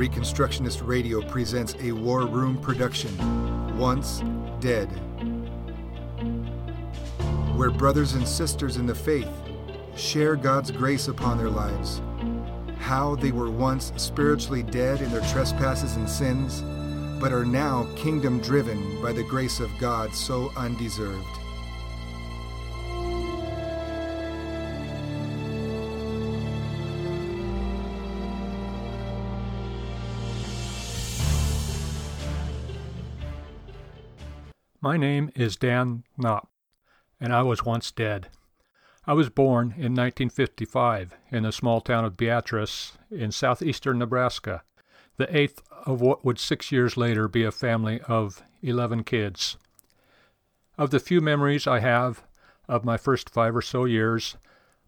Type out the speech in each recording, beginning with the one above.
Reconstructionist Radio presents a War Room production, Once Dead, where brothers and sisters in the faith share God's grace upon their lives, how they were once spiritually dead in their trespasses and sins, but are now kingdom-driven by the grace of God so undeserved. My name is Dan Knopp, and I was once dead. I was born in 1955 in the small town of Beatrice in southeastern Nebraska, the eighth of what would 6 years later be a family of 11 kids. Of the few memories I have of my first 5 or so years,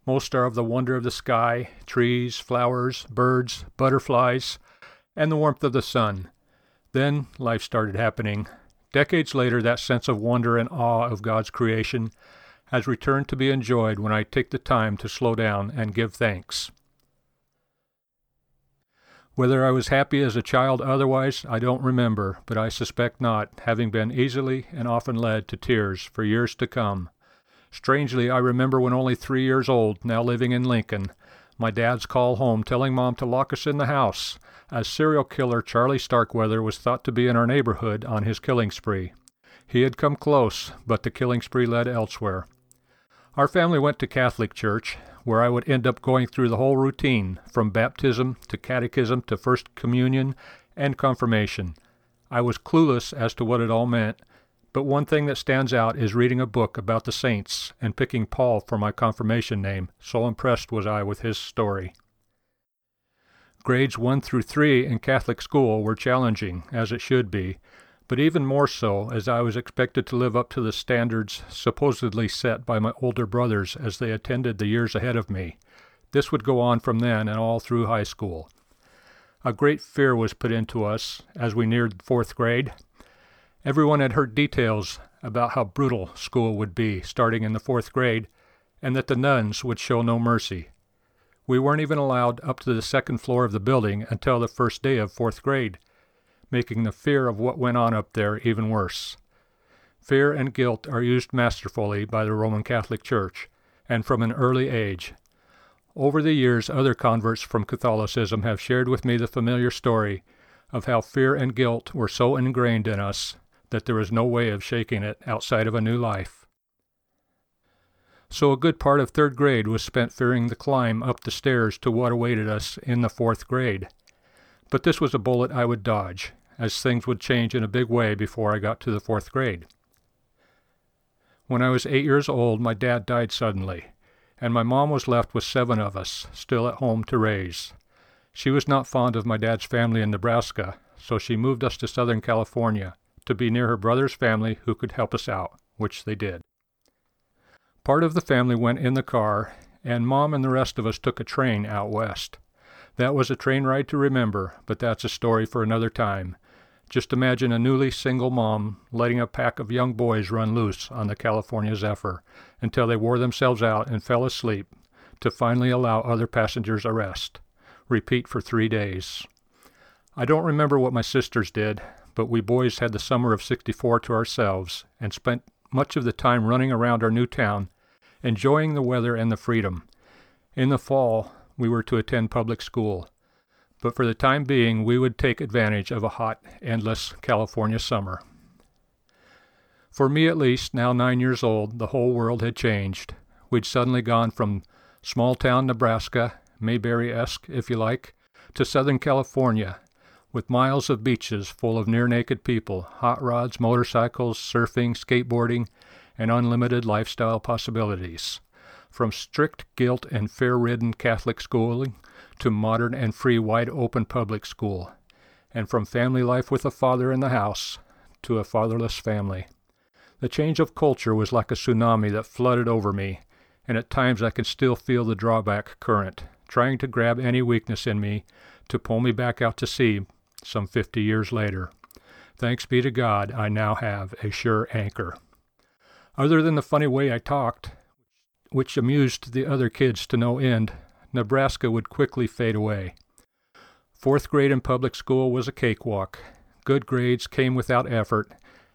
most are of the wonder of the sky, trees, flowers, birds, butterflies, and the warmth of the sun. Then life started happening. Decades later, that sense of wonder and awe of God's creation has returned to be enjoyed when I take the time to slow down and give thanks. Whether I was happy as a child otherwise, I don't remember, but I suspect not, having been easily and often led to tears for years to come. Strangely, I remember when only 3 years old, now living in Lincoln, my dad's call home telling Mom to lock us in the house, as serial killer Charlie Starkweather was thought to be in our neighborhood on his killing spree. He had come close, but the killing spree led elsewhere. Our family went to Catholic church, where I would end up going through the whole routine, from baptism to catechism to First Communion and confirmation. I was clueless as to what it all meant, but one thing that stands out is reading a book about the saints and picking Paul for my confirmation name, so impressed was I with his story. Grades 1 through 3 in Catholic school were challenging, as it should be, but even more so as I was expected to live up to the standards supposedly set by my older brothers as they attended the years ahead of me. This would go on from then and all through high school. A great fear was put into us as we neared 4th grade. Everyone had heard details about how brutal school would be starting in the 4th grade, and that the nuns would show no mercy. We weren't even allowed up to the 2nd floor of the building until the first day of 4th grade, making the fear of what went on up there even worse. Fear and guilt are used masterfully by the Roman Catholic Church, and from an early age. Over the years, other converts from Catholicism have shared with me the familiar story of how fear and guilt were so ingrained in us that there was no way of shaking it outside of a new life. So a good part of 3rd grade was spent fearing the climb up the stairs to what awaited us in the 4th grade. But this was a bullet I would dodge, as things would change in a big way before I got to the 4th grade. When I was 8 years old, my dad died suddenly, and my mom was left with 7 of us, still at home to raise. She was not fond of my dad's family in Nebraska, so she moved us to Southern California to be near her brother's family who could help us out, which they did. Part of the family went in the car, and Mom and the rest of us took a train out west. That was a train ride to remember, but that's a story for another time. Just imagine a newly single mom letting a pack of young boys run loose on the California Zephyr until they wore themselves out and fell asleep, to finally allow other passengers a rest. Repeat for 3 days. I don't remember what my sisters did, but we boys had the summer of '64 to ourselves and spent much of the time running around our new town, enjoying the weather and the freedom. In the fall, we were to attend public school, but for the time being, we would take advantage of a hot, endless California summer. For me at least, now 9 years old, the whole world had changed. We'd suddenly gone from small-town Nebraska, Mayberry-esque, if you like, to Southern California, with miles of beaches full of near-naked people, hot rods, motorcycles, surfing, skateboarding, and unlimited lifestyle possibilities. From strict guilt and fear-ridden Catholic schooling to modern and free wide-open public school, and from family life with a father in the house to a fatherless family. The change of culture was like a tsunami that flooded over me, and at times I could still feel the drawback current, trying to grab any weakness in me to pull me back out to sea some 50 years later. Thanks be to God, I now have a sure anchor. Other than the funny way I talked, which amused the other kids to no end, Nebraska would quickly fade away. Fourth grade in public school was a cakewalk. Good grades came without effort,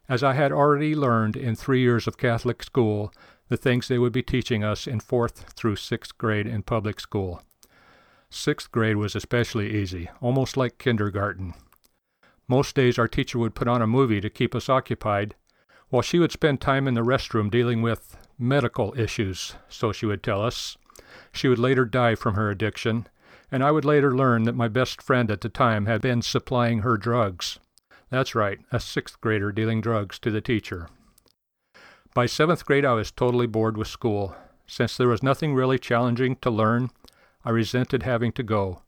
as I had already learned in 3 years of Catholic school the things they would be teaching us in 4th through 6th grade in public school. 6th grade was especially easy, almost like kindergarten. Most days our teacher would put on a movie to keep us occupied, while she would spend time in the restroom dealing with medical issues, so she would tell us. She would later die from her addiction, and I would later learn that my best friend at the time had been supplying her drugs. That's right, a 6th grader dealing drugs to the teacher. By 7th grade I was totally bored with school. Since there was nothing really challenging to learn, I resented having to go,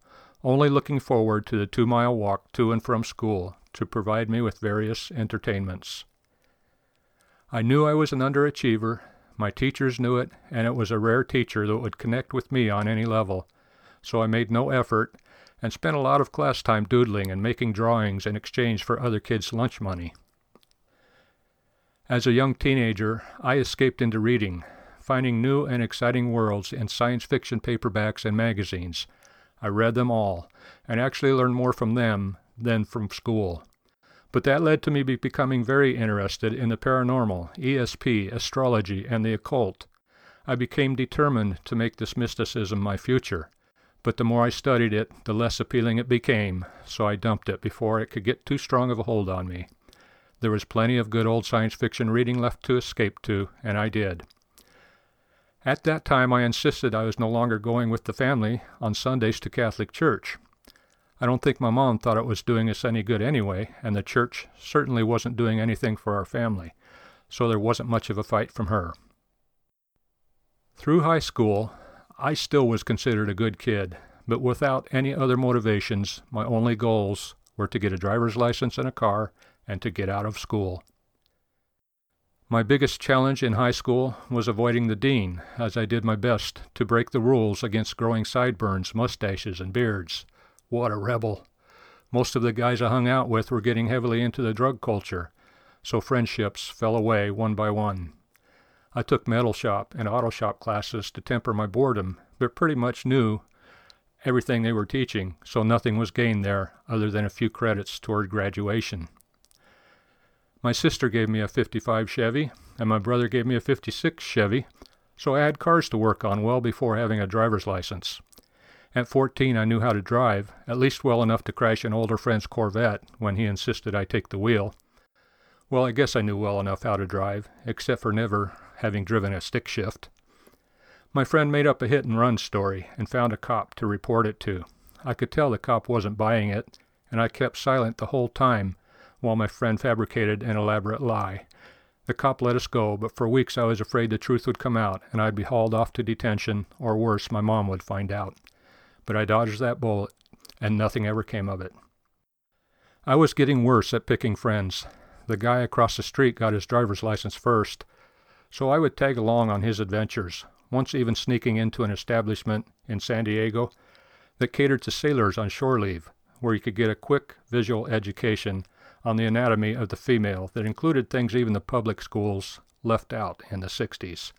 only looking forward to the 2-mile walk to and from school to provide me with various entertainments. I knew I was an underachiever, my teachers knew it, and it was a rare teacher that would connect with me on any level. So I made no effort and spent a lot of class time doodling and making drawings in exchange for other kids' lunch money. As a young teenager, I escaped into reading, finding new and exciting worlds in science fiction paperbacks and magazines. I read them all, and actually learned more from them than from school. But that led to me becoming very interested in the paranormal, ESP, astrology, and the occult. I became determined to make this mysticism my future. But the more I studied it, the less appealing it became, so I dumped it before it could get too strong of a hold on me. There was plenty of good old science fiction reading left to escape to, and I did. At that time I insisted I was no longer going with the family on Sundays to Catholic Church. I don't think my mom thought it was doing us any good anyway, and the church certainly wasn't doing anything for our family, so there wasn't much of a fight from her. Through high school, I still was considered a good kid, but without any other motivations, my only goals were to get a driver's license and a car and to get out of school. My biggest challenge in high school was avoiding the dean, as I did my best to break the rules against growing sideburns, mustaches, and beards. What a rebel! Most of the guys I hung out with were getting heavily into the drug culture, so friendships fell away one by one. I took metal shop and auto shop classes to temper my boredom, but pretty much knew everything they were teaching, so nothing was gained there other than a few credits toward graduation. My sister gave me a 55 Chevy, and my brother gave me a 56 Chevy, so I had cars to work on well before having a driver's license. At 14 I knew how to drive, at least well enough to crash an older friend's Corvette when he insisted I take the wheel. Well, I guess I knew well enough how to drive, except for never having driven a stick shift. My friend made up a hit-and-run story and found a cop to report it to. I could tell the cop wasn't buying it, and I kept silent the whole time while my friend fabricated an elaborate lie. The cop let us go, but for weeks I was afraid the truth would come out, and I'd be hauled off to detention, or worse, my mom would find out. But I dodged that bullet, and nothing ever came of it. I was getting worse at picking friends. The guy across the street got his driver's license first, so I would tag along on his adventures, once even sneaking into an establishment in San Diego that catered to sailors on shore leave, where you could get a quick visual education on the anatomy of the female that included things even the public schools left out in the 60s.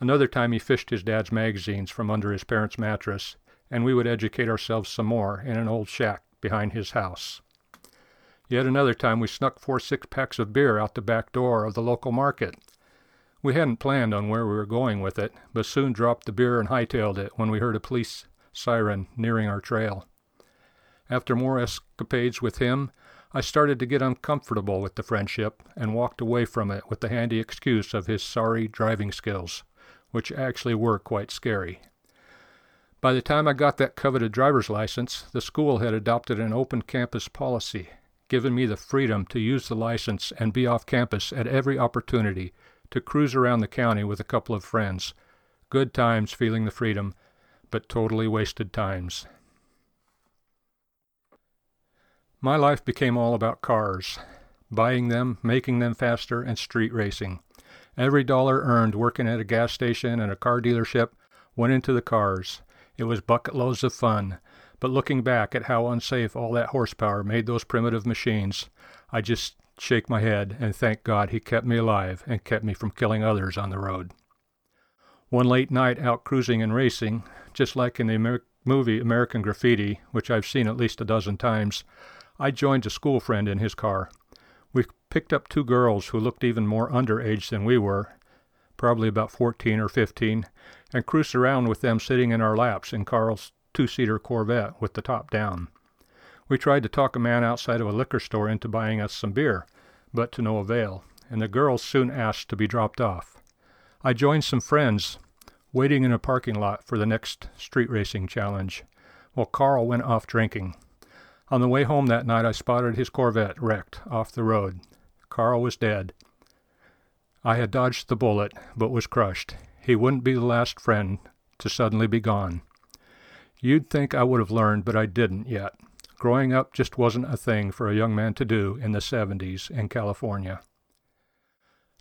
Another time he fished his dad's magazines from under his parents' mattress, and we would educate ourselves some more in an old shack behind his house. Yet another time we snuck 4 six-packs of beer out the back door of the local market. We hadn't planned on where we were going with it, but soon dropped the beer and hightailed it when we heard a police siren nearing our trail. After more escapades with him, I started to get uncomfortable with the friendship and walked away from it with the handy excuse of his sorry driving skills, which actually were quite scary. By the time I got that coveted driver's license, the school had adopted an open campus policy, given me the freedom to use the license and be off campus at every opportunity, to cruise around the county with a couple of friends. Good times feeling the freedom, but totally wasted times. My life became all about cars, buying them, making them faster, and street racing. Every dollar earned working at a gas station and a car dealership went into the cars. It was bucket loads of fun. But looking back at how unsafe all that horsepower made those primitive machines, I just shake my head and thank God he kept me alive and kept me from killing others on the road. One late night out cruising and racing, just like in the Amer- movie American Graffiti, which I've seen at least a dozen times, I joined a school friend in his car. We picked up two girls who looked even more underage than we were, probably about 14 or 15, and cruised around with them sitting in our laps in Carl's two-seater Corvette with the top down. We tried to talk a man outside of a liquor store into buying us some beer, but to no avail, and the girls soon asked to be dropped off. I joined some friends waiting in a parking lot for the next street racing challenge, while Carl went off drinking. On the way home that night, I spotted his Corvette wrecked off the road. Carl was dead. I had dodged the bullet, but was crushed. He wouldn't be the last friend to suddenly be gone. You'd think I would have learned, but I didn't yet. Growing up just wasn't a thing for a young man to do in the 70s in California.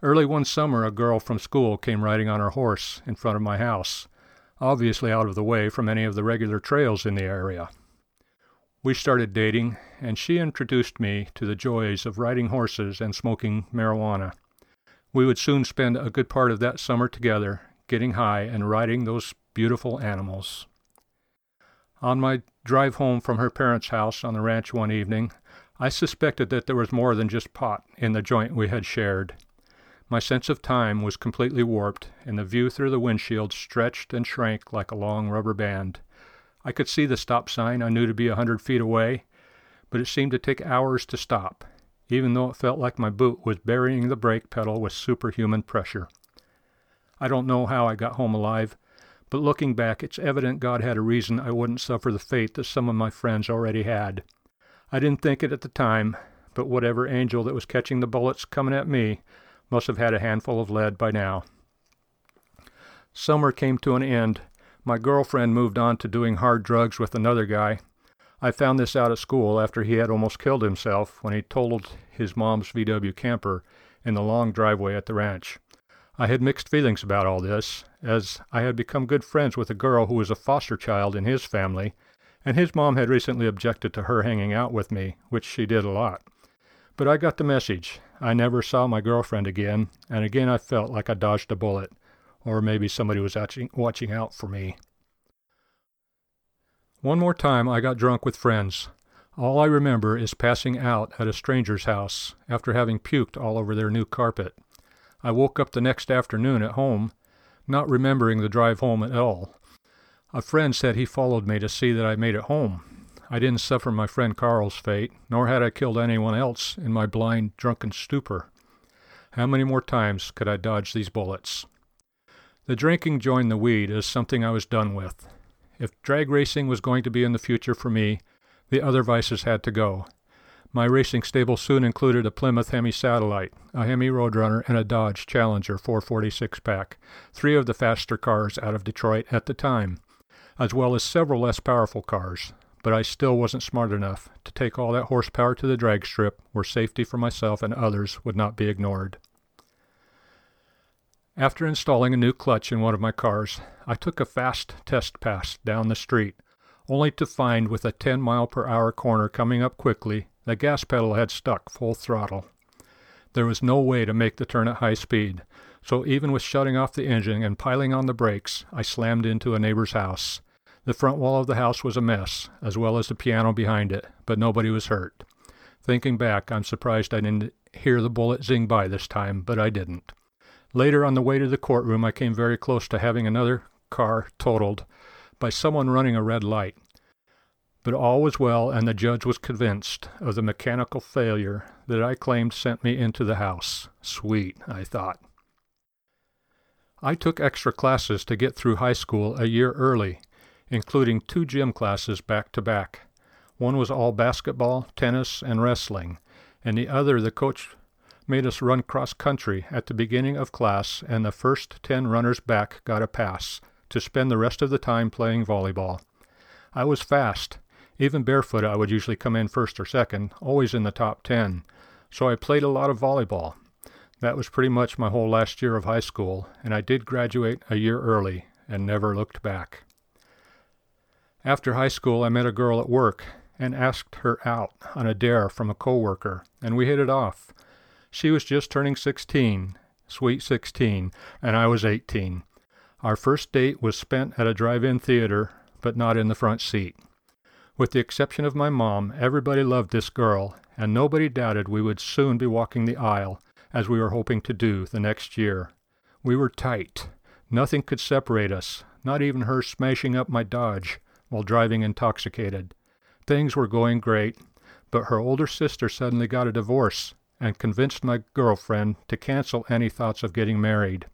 Early one summer, a girl from school came riding on her horse in front of my house, obviously out of the way from any of the regular trails in the area. We started dating, and she introduced me to the joys of riding horses and smoking marijuana. We would soon spend a good part of that summer together, getting high and riding those beautiful animals. On my drive home from her parents' house on the ranch one evening, I suspected that there was more than just pot in the joint we had shared. My sense of time was completely warped, and the view through the windshield stretched and shrank like a long rubber band. I could see the stop sign I knew to be 100 feet away, but it seemed to take hours to stop, even though it felt like my boot was burying the brake pedal with superhuman pressure. I don't know how I got home alive, but looking back, it's evident God had a reason I wouldn't suffer the fate that some of my friends already had. I didn't think it at the time, but whatever angel that was catching the bullets coming at me must have had a handful of lead by now. Summer came to an end. My girlfriend moved on to doing hard drugs with another guy. I found this out at school after he had almost killed himself when he totaled his mom's VW camper in the long driveway at the ranch. I had mixed feelings about all this, as I had become good friends with a girl who was a foster child in his family, and his mom had recently objected to her hanging out with me, which she did a lot. But I got the message. I never saw my girlfriend again, and again I felt like I dodged a bullet, or maybe somebody was watching out for me. One more time, I got drunk with friends. All I remember is passing out at a stranger's house after having puked all over their new carpet. I woke up the next afternoon at home, not remembering the drive home at all. A friend said he followed me to see that I made it home. I didn't suffer my friend Carl's fate, nor had I killed anyone else in my blind, drunken stupor. How many more times could I dodge these bullets? The drinking joined the weed as something I was done with. If drag racing was going to be in the future for me, the other vices had to go. My racing stable soon included a Plymouth Hemi Satellite, a Hemi Roadrunner, and a Dodge Challenger 446 pack, three of the faster cars out of Detroit at the time, as well as several less powerful cars, but I still wasn't smart enough to take all that horsepower to the drag strip where safety for myself and others would not be ignored. After installing a new clutch in one of my cars, I took a fast test pass down the street, only to find with a 10-mile-per-hour corner coming up quickly, the gas pedal had stuck full throttle. There was no way to make the turn at high speed, so even with shutting off the engine and piling on the brakes, I slammed into a neighbor's house. The front wall of the house was a mess, as well as the piano behind it, but nobody was hurt. Thinking back, I'm surprised I didn't hear the bullet zing by this time, but I didn't. Later, on the way to the courtroom, I came very close to having another car totaled by someone running a red light. But all was well, and the judge was convinced of the mechanical failure that I claimed sent me into the house. Sweet, I thought. I took extra classes to get through high school a year early, including two gym classes back-to-back. One was all basketball, tennis, and wrestling, and the other the coach made us run cross-country at the beginning of class, and the first 10 runners back got a pass to spend the rest of the time playing volleyball. I was fast. Even barefoot I would usually come in first or second, always in the top 10, so I played a lot of volleyball. That was pretty much my whole last year of high school, and I did graduate a year early and never looked back. After high school, I met a girl at work and asked her out on a dare from a coworker, and we hit it off. She was just turning 16, sweet 16, and I was 18. Our first date was spent at a drive-in theater, but not in the front seat. With the exception of my mom, everybody loved this girl, and nobody doubted we would soon be walking the aisle, as we were hoping to do the next year. We were tight. Nothing could separate us, not even her smashing up my Dodge while driving intoxicated. Things were going great, but her older sister suddenly got a divorce and convinced my girlfriend to cancel any thoughts of getting married.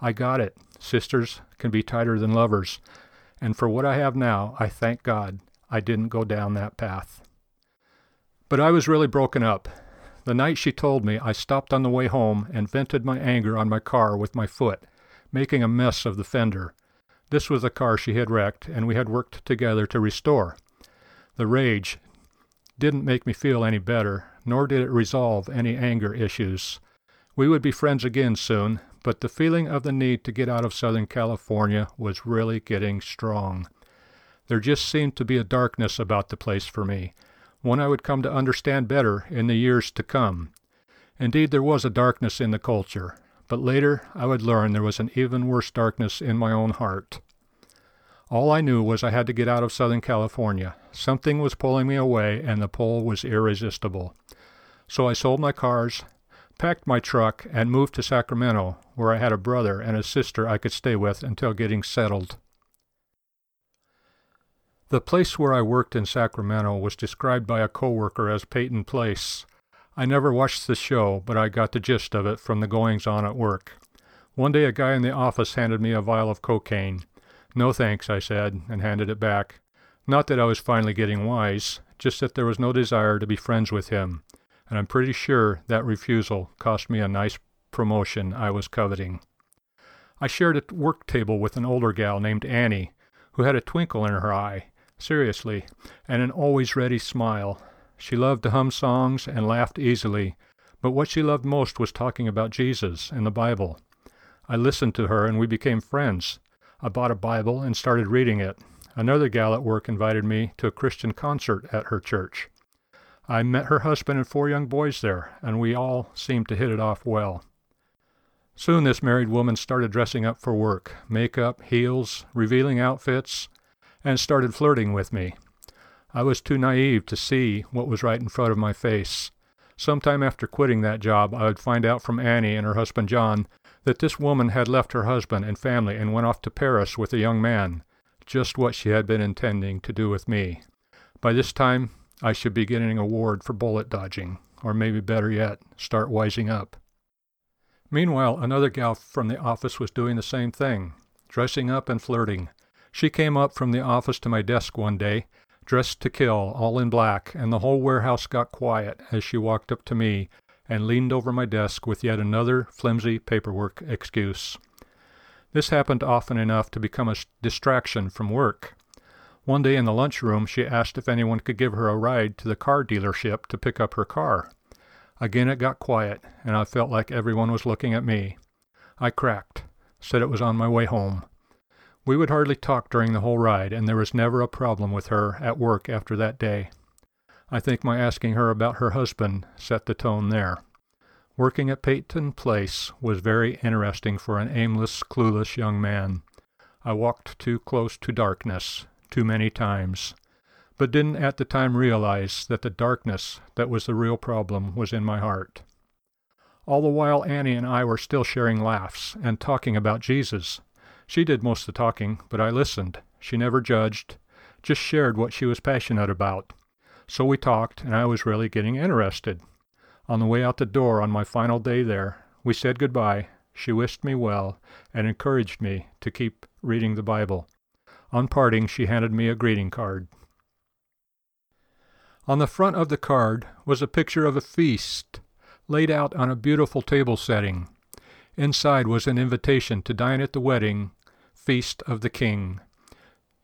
I got it. Sisters can be tighter than lovers. And for what I have now, I thank God I didn't go down that path. But I was really broken up. The night she told me, I stopped on the way home and vented my anger on my car with my foot, making a mess of the fender. This was the car she had wrecked, and we had worked together to restore. The rage didn't make me feel any better, nor did it resolve any anger issues. We would be friends again soon, but the feeling of the need to get out of Southern California was really getting strong. There just seemed to be a darkness about the place for me, one I would come to understand better in the years to come. Indeed, there was a darkness in the culture, but later I would learn there was an even worse darkness in my own heart. All I knew was I had to get out of Southern California. Something was pulling me away, and the pull was irresistible. So I sold my cars, packed my truck, and moved to Sacramento, where I had a brother and a sister I could stay with until getting settled. The place where I worked in Sacramento was described by a coworker as Peyton Place. I never watched the show, but I got the gist of it from the goings-on at work. One day a guy in the office handed me a vial of cocaine. No thanks, I said, and handed it back. Not that I was finally getting wise, just that there was no desire to be friends with him, and I'm pretty sure that refusal cost me a nice promotion I was coveting. I shared a work table with an older gal named Annie, who had a twinkle in her eye, seriously, and an always-ready smile. She loved to hum songs and laughed easily, but what she loved most was talking about Jesus and the Bible. I listened to her, and we became friends. I bought a Bible and started reading it. Another gal at work invited me to a Christian concert at her church. I met her husband and 4 young boys there, and we all seemed to hit it off well. Soon this married woman started dressing up for work, makeup, heels, revealing outfits, and started flirting with me. I was too naive to see what was right in front of my face. Sometime after quitting that job, I would find out from Annie and her husband John that this woman had left her husband and family and went off to Paris with a young man, just what she had been intending to do with me. By this time, I should be getting an award for bullet dodging, or maybe better yet, start wising up. Meanwhile, another gal from the office was doing the same thing, dressing up and flirting. She came up from the office to my desk one day, dressed to kill, all in black, and the whole warehouse got quiet as she walked up to me and leaned over my desk with yet another flimsy paperwork excuse. This happened often enough to become a distraction from work. One day in the lunchroom, she asked if anyone could give her a ride to the car dealership to pick up her car. Again it got quiet, and I felt like everyone was looking at me. I cracked, said it was on my way home. We would hardly talk during the whole ride, and there was never a problem with her at work after that day. I think my asking her about her husband set the tone there. Working at Peyton Place was very interesting for an aimless, clueless young man. I walked too close to darkness too many times, but didn't at the time realize that the darkness that was the real problem was in my heart. All the while, Annie and I were still sharing laughs and talking about Jesus. She did most of the talking, but I listened. She never judged, just shared what she was passionate about. So we talked, and I was really getting interested. On the way out the door on my final day there, we said goodbye. She wished me well and encouraged me to keep reading the Bible. On parting, she handed me a greeting card. On the front of the card was a picture of a feast laid out on a beautiful table setting. Inside was an invitation to dine at the wedding feast of the king.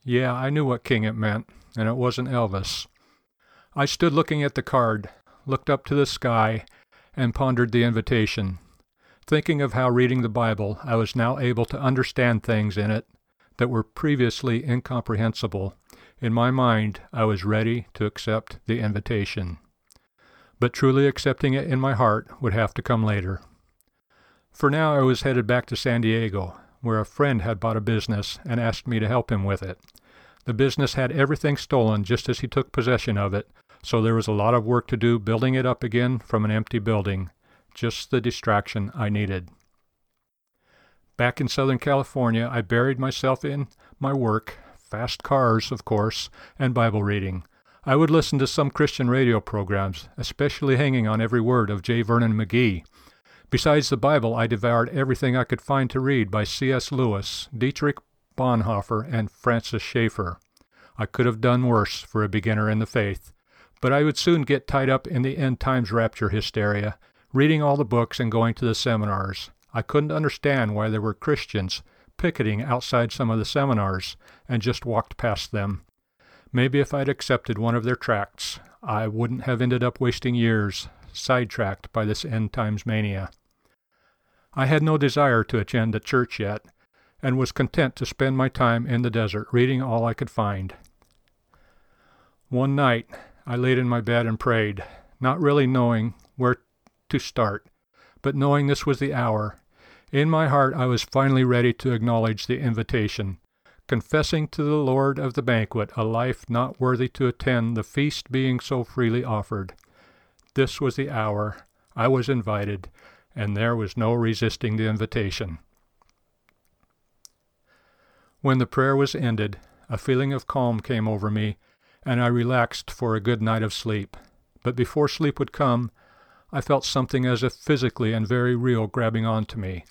Yeah, I knew what king it meant, and it wasn't Elvis. I stood looking at the card, looked up to the sky, and pondered the invitation, thinking of how reading the Bible I was now able to understand things in it that were previously incomprehensible. In my mind, I was ready to accept the invitation. But truly accepting it in my heart would have to come later. For now, I was headed back to San Diego, where a friend had bought a business and asked me to help him with it. The business had everything stolen just as he took possession of it, so there was a lot of work to do building it up again from an empty building. Just the distraction I needed. Back in Southern California, I buried myself in my work, fast cars, of course, and Bible reading. I would listen to some Christian radio programs, especially hanging on every word of J. Vernon McGee. Besides the Bible, I devoured everything I could find to read by C.S. Lewis, Dietrich Bonhoeffer, and Francis Schaeffer. I could have done worse for a beginner in the faith, but I would soon get tied up in the end times rapture hysteria, reading all the books and going to the seminars. I couldn't understand why there were Christians picketing outside some of the seminars and just walked past them. Maybe if I'd accepted one of their tracts, I wouldn't have ended up wasting years, sidetracked by this end times mania. I had no desire to attend a church yet, and was content to spend my time in the desert reading all I could find. One night, I laid in my bed and prayed, not really knowing where to start, but knowing this was the hour. In my heart I was finally ready to acknowledge the invitation, confessing to the Lord of the banquet a life not worthy to attend the feast being so freely offered. This was the hour. I was invited, and there was no resisting the invitation. When the prayer was ended, a feeling of calm came over me, and I relaxed for a good night of sleep. But before sleep would come, I felt something as if physically and very real grabbing onto me.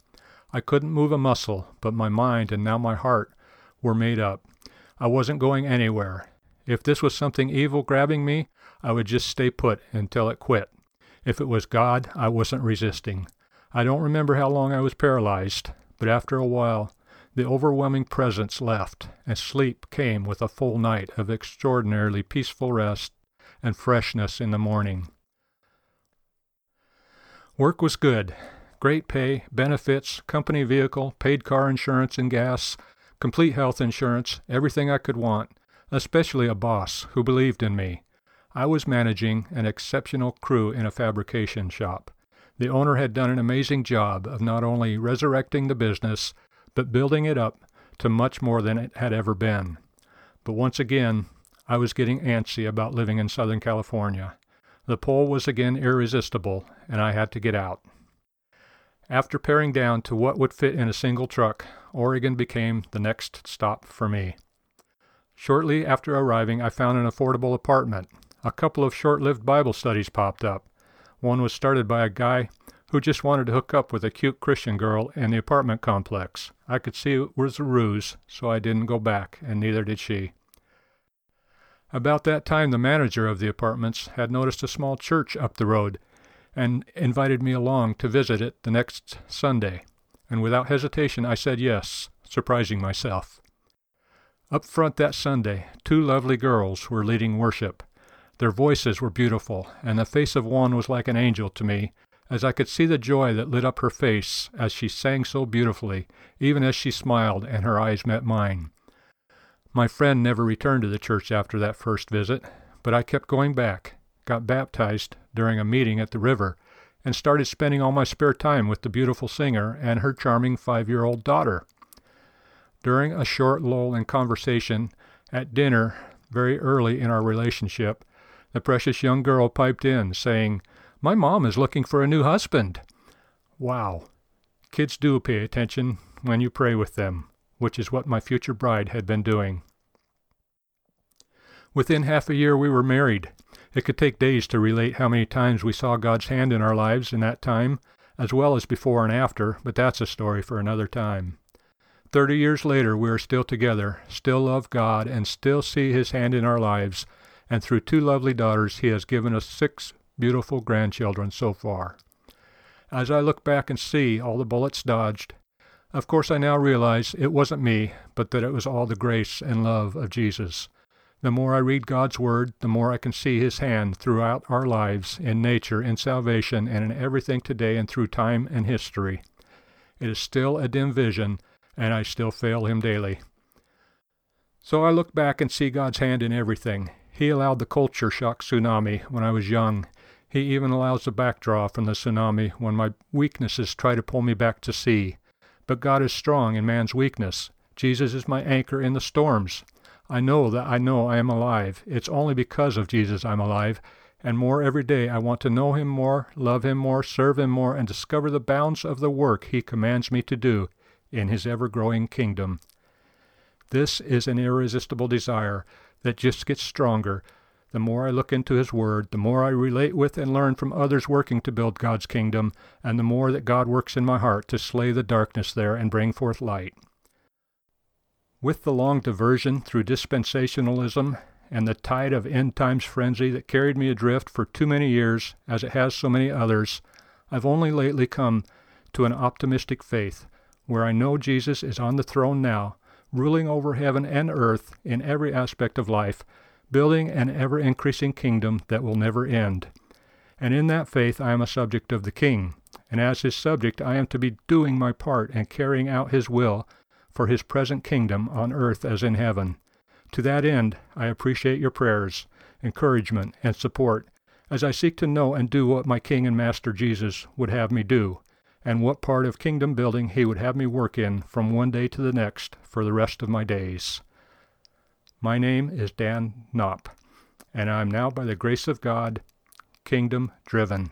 I couldn't move a muscle, but my mind and now my heart were made up. I wasn't going anywhere. If this was something evil grabbing me, I would just stay put until it quit. If it was God, I wasn't resisting. I don't remember how long I was paralyzed, but after a while, the overwhelming presence left, and sleep came with a full night of extraordinarily peaceful rest and freshness in the morning. Work was good. Great pay, benefits, company vehicle, paid car insurance and gas, complete health insurance, everything I could want, especially a boss who believed in me. I was managing an exceptional crew in a fabrication shop. The owner had done an amazing job of not only resurrecting the business, but building it up to much more than it had ever been. But once again, I was getting antsy about living in Southern California. The pull was again irresistible, and I had to get out. After paring down to what would fit in a single truck, Oregon became the next stop for me. Shortly after arriving, I found an affordable apartment. A couple of short-lived Bible studies popped up. One was started by a guy who just wanted to hook up with a cute Christian girl in the apartment complex. I could see it was a ruse, so I didn't go back, and neither did she. About that time, the manager of the apartments had noticed a small church up the road and invited me along to visit it the next Sunday, and without hesitation I said yes, surprising myself. Up front that Sunday, two lovely girls were leading worship. Their voices were beautiful, and the face of one was like an angel to me, as I could see the joy that lit up her face as she sang so beautifully, even as she smiled and her eyes met mine. My friend never returned to the church after that first visit, but I kept going back, got baptized during a meeting at the river, and started spending all my spare time with the beautiful singer and her charming 5-year-old daughter. During a short lull in conversation at dinner, very early in our relationship, the precious young girl piped in, saying, "My mom is looking for a new husband." Wow. Kids do pay attention when you pray with them, which is what my future bride had been doing. Within half a year, we were married. It could take days to relate how many times we saw God's hand in our lives in that time, as well as before and after, but that's a story for another time. 30 years later, we are still together, still love God, and still see His hand in our lives, and through two lovely daughters, He has given us 6 beautiful grandchildren so far. As I look back and see all the bullets dodged, of course, I now realize it wasn't me, but that it was all the grace and love of Jesus. The more I read God's Word, the more I can see His hand throughout our lives, in nature, in salvation, and in everything today and through time and history. It is still a dim vision, and I still fail Him daily. So I look back and see God's hand in everything. He allowed the culture shock tsunami when I was young. He even allows the backdraw from the tsunami when my weaknesses try to pull me back to sea. But God is strong in man's weakness. Jesus is my anchor in the storms. I know I am alive. It's only because of Jesus I'm alive, and more every day. I want to know him more, love him more, serve him more, and discover the bounds of the work he commands me to do in his ever-growing kingdom. This is an irresistible desire that just gets stronger. The more I look into his word, the more I relate with and learn from others working to build God's kingdom, and the more that God works in my heart to slay the darkness there and bring forth light. With the long diversion through dispensationalism and the tide of end times frenzy that carried me adrift for too many years, as it has so many others, I've only lately come to an optimistic faith, where I know Jesus is on the throne now, ruling over heaven and earth in every aspect of life, building an ever-increasing kingdom that will never end. And in that faith I am a subject of the King, and as his subject I am to be doing my part and carrying out his will for his present kingdom on earth as in heaven. To that end, I appreciate your prayers, encouragement, and support as I seek to know and do what my King and Master Jesus would have me do, and what part of kingdom building he would have me work in from one day to the next for the rest of my days. My name is Dan Knopp, and I am now, by the grace of God, kingdom driven.